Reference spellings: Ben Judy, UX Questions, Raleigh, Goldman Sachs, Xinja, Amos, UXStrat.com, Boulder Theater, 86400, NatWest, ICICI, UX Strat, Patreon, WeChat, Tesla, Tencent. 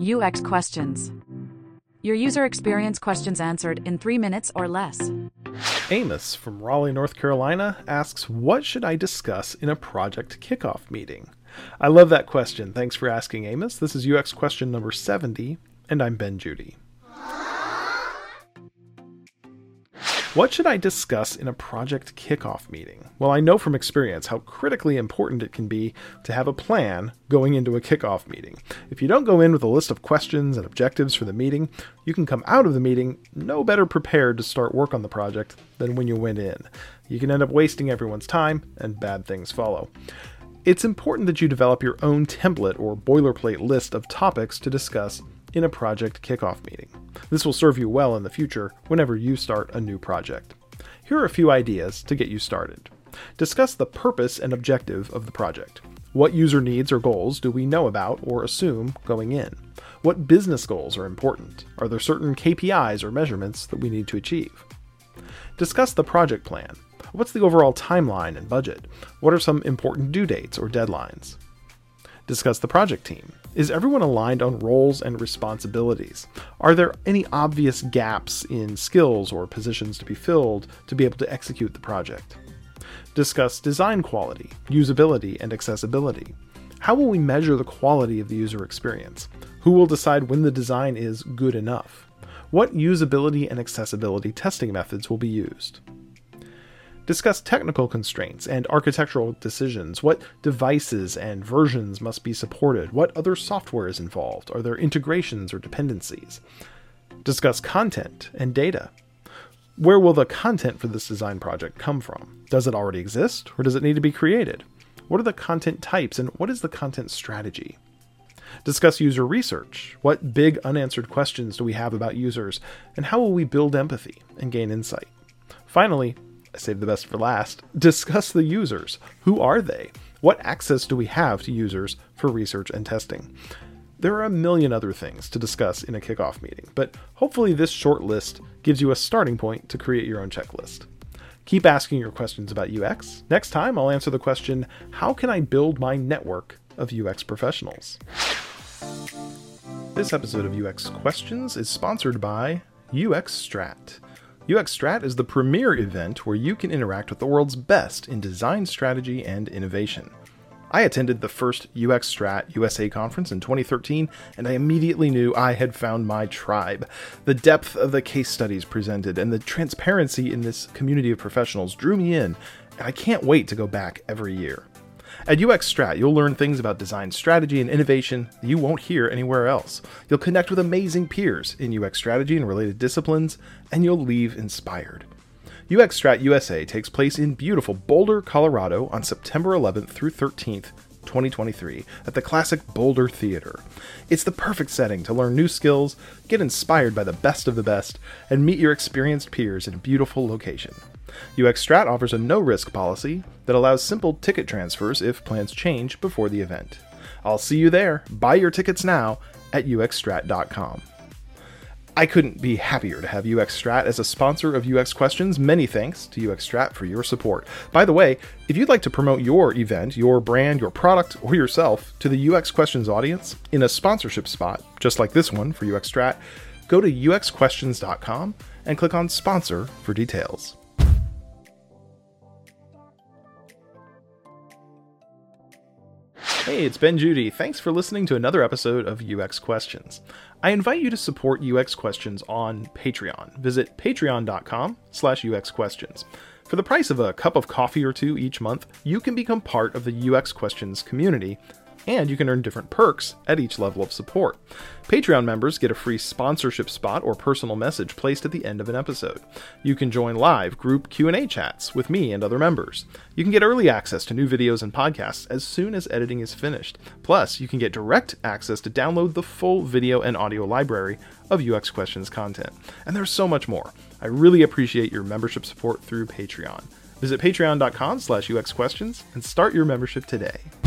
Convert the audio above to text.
UX Questions. Your user experience questions answered in 3 minutes or less. Amos from Raleigh, North Carolina asks, what should I discuss in a project kickoff meeting? I love that question. Thanks for asking, Amos. This is UX question number 70, and I'm Ben Judy. What should I discuss in a project kickoff meeting? Well, I know from experience how critically important it can be to have a plan going into a kickoff meeting. If you don't go in with a list of questions and objectives for the meeting, you can come out of the meeting no better prepared to start work on the project than when you went in. You can end up wasting everyone's time, and bad things follow. It's important that you develop your own template or boilerplate list of topics to discuss in a project kickoff meeting. This will serve you well in the future whenever you start a new project. Here are a few ideas to get you started. Discuss the purpose and objective of the project. What user needs or goals do we know about or assume going in? What business goals are important? Are there certain KPIs or measurements that we need to achieve? Discuss the project plan. What's the overall timeline and budget? What are some important due dates or deadlines? Discuss the project team. Is everyone aligned on roles and responsibilities? Are there any obvious gaps in skills or positions to be filled to be able to execute the project? Discuss design quality, usability, and accessibility. How will we measure the quality of the user experience? Who will decide when the design is good enough? What usability and accessibility testing methods will be used? Discuss technical constraints and architectural decisions. What devices and versions must be supported? What other software is involved? Are there integrations or dependencies? Discuss content and data. Where will the content for this design project come from? Does it already exist, or does it need to be created? What are the content types, and what is the content strategy? Discuss user research. What big unanswered questions do we have about users, and how will we build empathy and gain insight? Finally, I saved the best for last. Discuss the users. Who are they? What access do we have to users for research and testing? There are a million other things to discuss in a kickoff meeting, but hopefully this short list gives you a starting point to create your own checklist. Keep asking your questions about UX. Next time, I'll answer the question, how can I build my network of UX professionals? This episode of UX Questions is sponsored by UX Strat. UX Strat is the premier event where you can interact with the world's best in design strategy and innovation. I attended the first UX Strat USA conference in 2013, and I immediately knew I had found my tribe. The depth of the case studies presented and the transparency in this community of professionals drew me in, and I can't wait to go back every year. At UX Strat, you'll learn things about design strategy and innovation that you won't hear anywhere else. You'll connect with amazing peers in UX strategy and related disciplines, and you'll leave inspired. UX Strat USA takes place in beautiful Boulder, Colorado on September 11th through 13th, 2023 at the classic Boulder Theater. It's the perfect setting to learn new skills, get inspired by the best, and meet your experienced peers in a beautiful location. UX Strat offers a no-risk policy that allows simple ticket transfers if plans change before the event. I'll see you there. Buy your tickets now at UXStrat.com. I couldn't be happier to have UX Strat as a sponsor of UX Questions. Many thanks to UX Strat for your support. By the way, if you'd like to promote your event, your brand, your product, or yourself to the UX Questions audience in a sponsorship spot, just like this one for UX Strat, go to UXStrat.com and click on Sponsor for details. Hey, it's Ben Judy. Thanks for listening to another episode of UX Questions. I invite you to support UX Questions on Patreon. Visit patreon.com/UX Questions. For the price of a cup of coffee or two each month, you can become part of the UX Questions community, and you can earn different perks at each level of support. Patreon members get a free sponsorship spot or personal message placed at the end of an episode. You can join live group Q&A chats with me and other members. You can get early access to new videos and podcasts as soon as editing is finished. Plus, you can get direct access to download the full video and audio library of UX Questions content. And there's so much more. I really appreciate your membership support through Patreon. Visit patreon.com/UX Questions and start your membership today.